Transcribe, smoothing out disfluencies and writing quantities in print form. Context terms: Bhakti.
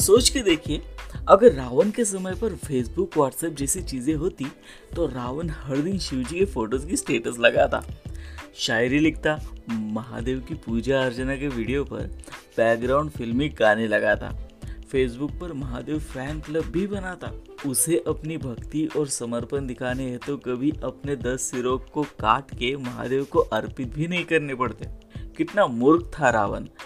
सोच के देखिए, अगर रावण के समय पर फेसबुक व्हाट्सएप जैसी चीज़ें होती तो रावण हर दिन शिवजी के फोटोज़ की स्टेटस लगाता, शायरी लिखता, महादेव की पूजा अर्चना के वीडियो पर बैकग्राउंड फिल्मी गाने लगाता, फेसबुक पर महादेव फैन क्लब भी बनाता। उसे अपनी भक्ति और समर्पण दिखाने हैं तो कभी अपने 10 सिरों को काट के महादेव को अर्पित भी नहीं करने पड़ते। कितना मूर्ख था रावण,